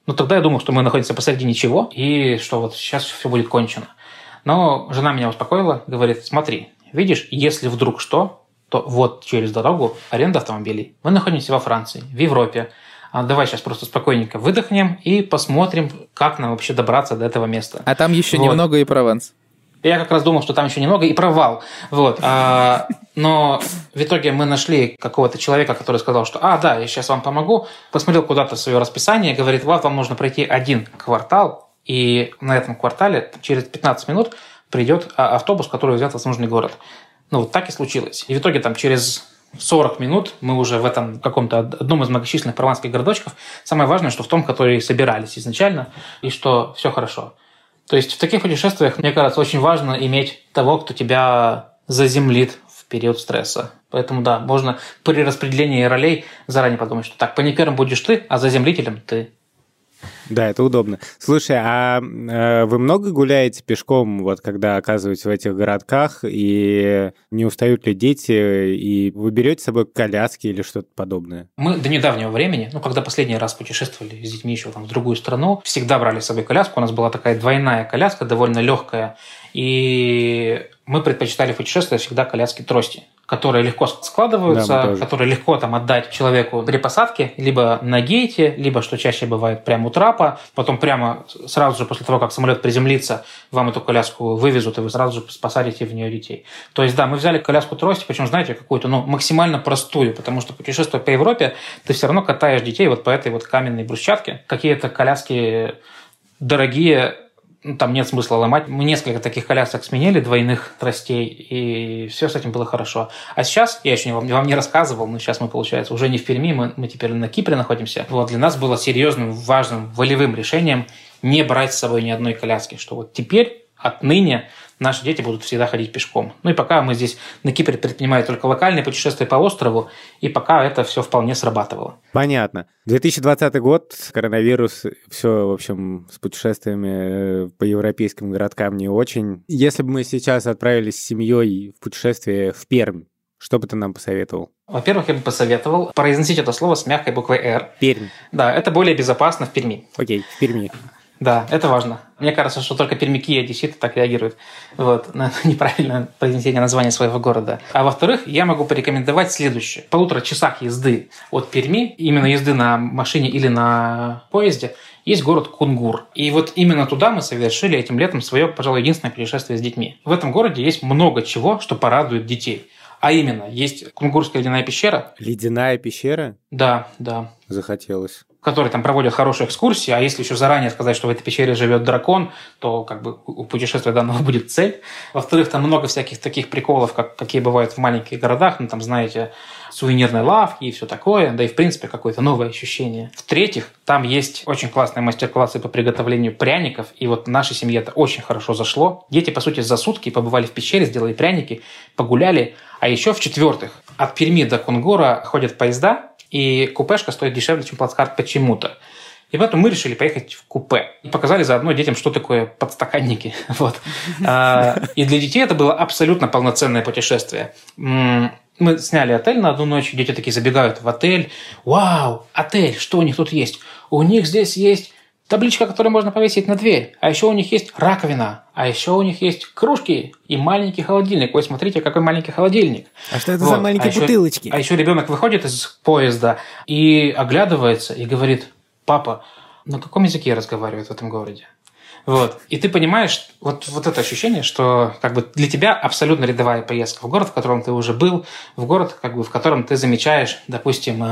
Ну тогда я думал, что мы находимся посреди ничего, и что вот сейчас все будет кончено. Но жена меня успокоила, говорит, смотри, видишь, если вдруг что, то вот через дорогу аренда автомобилей. Мы находимся во Франции, в Европе. А давай сейчас просто спокойненько выдохнем и посмотрим, как нам вообще добраться до этого места. А там еще вот. Немного и Прованс. Я как раз думал, что там еще немного и провал. Вот. Но в итоге мы нашли какого-то человека, который сказал, что «А, да, я сейчас вам помогу». Посмотрел куда-то свое расписание, говорит, вам нужно пройти 1 квартал, и на этом квартале через 15 минут придет автобус, который везет вас в нужный город. Ну, вот так и случилось. И в итоге там через 40 минут мы уже в этом каком-то одном из многочисленных прованских городочков. Самое важное, что в том, который собирались изначально, и что все хорошо. То есть в таких путешествиях, мне кажется, очень важно иметь того, кто тебя заземлит в период стресса. Поэтому, да, можно при распределении ролей заранее подумать, что так, паникером будешь ты, а заземлителем ты. Да, это удобно. Слушай, а вы много гуляете пешком, вот когда оказываетесь в этих городках, и не устают ли дети, и вы берете с собой коляски или что-то подобное? Мы до недавнего времени, ну, когда последний раз путешествовали с детьми еще там в другую страну, всегда брали с собой коляску. У нас была такая двойная коляска, довольно легкая, и мы предпочитали в путешествиях всегда коляски-трости. которые легко складываются, да, которые легко там отдать человеку при посадке, либо на гейте, либо, что чаще бывает, прямо у трапа. Потом прямо сразу же после того, как самолет приземлится, вам эту коляску вывезут, и вы сразу же посадите в нее детей. То есть, да, мы взяли коляску трость, причем, знаете, какую-то, ну, максимально простую, потому что, путешествуя по Европе, ты все равно катаешь детей вот по этой вот каменной брусчатке. Какие-то коляски дорогие, там нет смысла ломать. Мы несколько таких колясок сменили, двойных тростей, и все с этим было хорошо. А сейчас, я еще вам не рассказывал, но сейчас мы, получается, уже не в Перми, мы теперь на Кипре находимся. Вот для нас было серьезным, важным, волевым решением не брать с собой ни одной коляски, что вот теперь, отныне, наши дети будут всегда ходить пешком. Ну и пока мы здесь на Кипре предпринимаем только локальные путешествия по острову, и пока это все вполне срабатывало. Понятно. 2020 год, коронавирус, все, в общем, с путешествиями по европейским городкам не очень. Если бы мы сейчас отправились с семьей в путешествие в Пермь, что бы ты нам посоветовал? Во-первых, я бы посоветовал произносить это слово с мягкой буквой «Р». Пермь. Да, это более безопасно в Перми. Окей, в Перми. Да, это важно. Мне кажется, что только пермяки и одесситы так реагируют вот, на неправильное произнесение названия своего города. А во-вторых, я могу порекомендовать следующее. В 1,5 часах езды от Перми, именно езды на машине или на поезде, есть город Кунгур. И вот именно туда мы совершили этим летом свое, пожалуй, единственное путешествие с детьми. В этом городе есть много чего, что порадует детей. А именно, есть Кунгурская ледяная пещера. Ледяная пещера? Да, да. Захотелось. Которые там проводят хорошие экскурсии, а если еще заранее сказать, что в этой пещере живет дракон, то как бы у путешествия данного будет цель. Во-вторых, там много всяких таких приколов, какие бывают в маленьких городах, ну там, знаете, сувенирные лавки и все такое, да и в принципе какое-то новое ощущение. В-третьих, там есть очень классные мастер-классы по приготовлению пряников, и вот нашей семье это очень хорошо зашло. Дети, по сути, за сутки побывали в пещере, сделали пряники, погуляли. А еще в-четвертых, от Перми до Кунгура ходят поезда, и купешка стоит дешевле, чем плацкарт почему-то. И поэтому мы решили поехать в купе. И показали заодно детям, что такое подстаканники. Вот. И для детей это было абсолютно полноценное путешествие. Мы сняли отель на одну ночь, дети такие забегают в отель. Вау, отель, что у них тут есть? У них здесь есть табличка, которую можно повесить на дверь. А еще у них есть раковина. А еще у них есть кружки и маленький холодильник. Ой, смотрите, какой маленький холодильник. А что это вот за маленькие бутылочки? А еще ребенок выходит из поезда и оглядывается и говорит: папа, на каком языке разговаривают в этом городе? Вот. И ты понимаешь, вот это ощущение, что как бы для тебя абсолютно рядовая поездка в город, в котором ты уже был, в город, как бы, в котором ты замечаешь, допустим,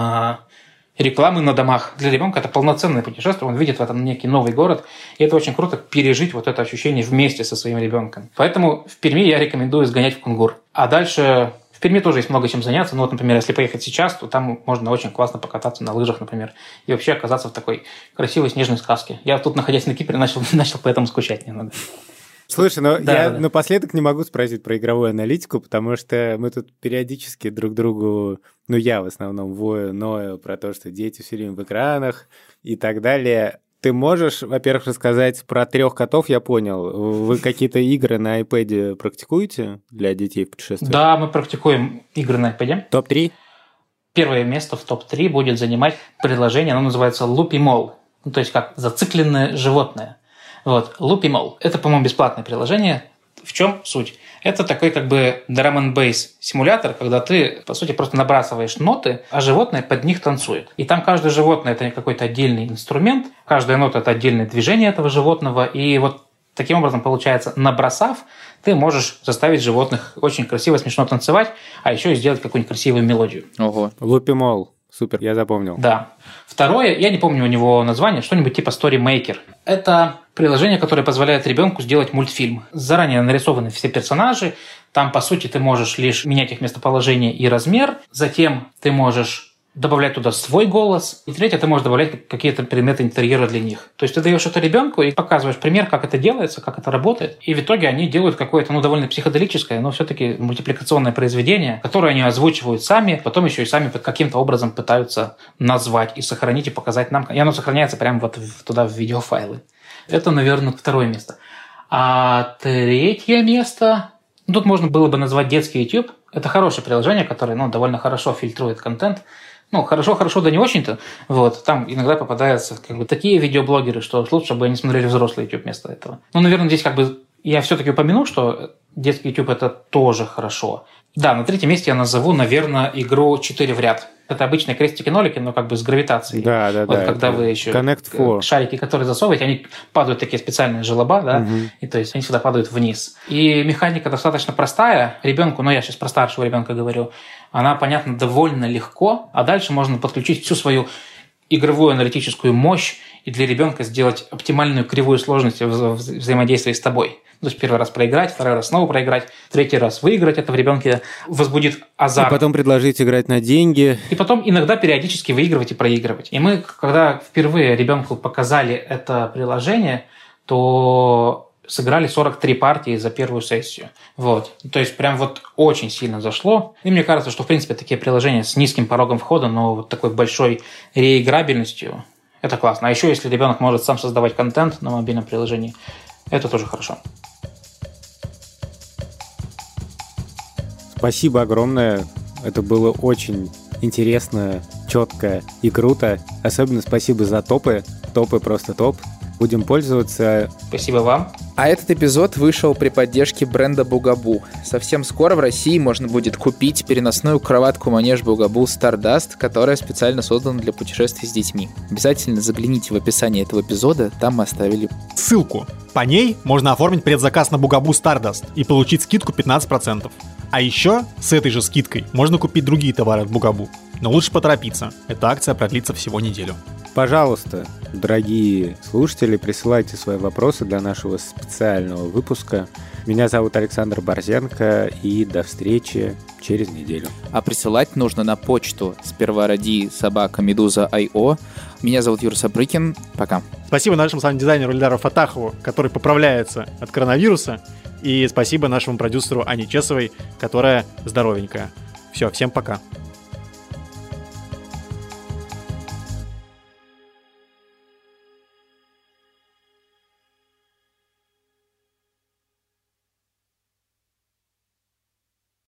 рекламы на домах. Для ребенка это полноценное путешествие, он видит в этом некий новый город, и это очень круто пережить вот это ощущение вместе со своим ребенком. Поэтому в Перми я рекомендую сгонять в Кунгур. А дальше в Перми тоже есть много чем заняться. Ну вот, например, если поехать сейчас, то там можно очень классно покататься на лыжах, например, и вообще оказаться в такой красивой снежной сказке. Я тут, находясь на Кипре, начал поэтому скучать немного. Слушай, но да, я напоследок не могу спросить про игровую аналитику, потому что мы тут периодически друг другу, ну я в основном вою, ною про то, что дети все время в экранах и так далее. Ты можешь, во-первых, рассказать про 3 котов, я понял. Вы какие-то игры на iPad практикуете для детей в путешествиях? Да, мы практикуем игры на iPad. Топ-3? Первое место в топ-3 будет занимать приложение, оно называется Loopy Mall, ну, то есть как зацикленное животное. Вот, Loopy Mall. Это, по-моему, бесплатное приложение. В чем суть? Это такой как бы drum and bass симулятор, когда ты, по сути, просто набрасываешь ноты, а животное под них танцует. И там каждое животное – это какой-то отдельный инструмент, каждая нота – это отдельное движение этого животного, и вот таким образом, получается, набросав, ты можешь заставить животных очень красиво, смешно танцевать, а еще и сделать какую-нибудь красивую мелодию. Ого, Loopy Mall. Супер, я запомнил. Да. Второе, я не помню у него название, что-нибудь типа Story Maker. Это приложение, которое позволяет ребенку сделать мультфильм. Заранее нарисованы все персонажи. Там, по сути, ты можешь лишь менять их местоположение и размер. Затем ты можешь добавлять туда свой голос. И третье, ты можешь добавлять какие-то предметы интерьера для них. То есть ты даешь это ребенку и показываешь пример, как это делается, как это работает. И в итоге они делают какое-то, ну, довольно психоделическое, но все-таки мультипликационное произведение, которое они озвучивают сами, потом еще и сами каким-то образом пытаются назвать и сохранить, и показать нам. И оно сохраняется прямо вот туда, в видеофайлы. Это, наверное, 2-е место. А 3-е место... Тут можно было бы назвать детский YouTube. Это хорошее приложение, которое, ну, довольно хорошо фильтрует контент. Ну, хорошо, да не очень-то. Вот. Там иногда попадаются как бы такие видеоблогеры, что лучше бы они смотрели взрослый YouTube вместо этого. Ну, наверное, здесь как бы я все-таки упомянул, что детский YouTube – это тоже хорошо. Да, на третьем месте я назову, наверное, игру 4 в ряд. Это обычные крестики-нолики, но как бы с гравитацией. Да, да, вот да. Когда вы еще шарики, которые засовываете, они падают такие специальные желоба, да, и то есть они всегда падают вниз. И механика достаточно простая. Ребенку, ну я сейчас про старшего ребенка говорю, она, понятно, довольно легко, а дальше можно подключить всю свою игровую аналитическую мощь и для ребенка сделать оптимальную кривую сложности взаимодействия с тобой. То есть первый раз проиграть, второй раз снова проиграть, третий раз выиграть. Это в ребенке возбудит азарт. И потом предложить играть на деньги. И потом иногда периодически выигрывать и проигрывать. И мы, когда впервые ребенку показали это приложение, то сыграли 43 партии за первую сессию. Вот. То есть прям вот очень сильно зашло. И мне кажется, что в принципе такие приложения с низким порогом входа, но вот такой большой реиграбельностью, это классно. А еще если ребенок может сам создавать контент на мобильном приложении, это тоже хорошо. Спасибо огромное. Это было очень интересно, четко и круто. Особенно спасибо за топы. Топы просто топ. Будем пользоваться. Спасибо вам. А этот эпизод вышел при поддержке бренда Bugaboo. Совсем скоро в России можно будет купить переносную кроватку-манеж Bugaboo Stardust, которая специально создана для путешествий с детьми. Обязательно загляните в описание этого эпизода, там мы оставили ссылку. По ней можно оформить предзаказ на Bugaboo Stardust и получить скидку 15%. А еще с этой же скидкой можно купить другие товары от Bugaboo. Но лучше поторопиться. Эта акция продлится всего неделю. Пожалуйста, дорогие слушатели, присылайте свои вопросы для нашего специального выпуска. Меня зовут Александр Борзенко, и до встречи через неделю. А присылать нужно на почту сперва роди @meduza.io. Меня зовут Юрий Сапрыкин. Пока. Спасибо нашему саунд-дизайнеру Эльдару Фатахову, который поправляется от коронавируса. И спасибо нашему продюсеру Ане Чесовой, которая здоровенькая. Все, всем пока.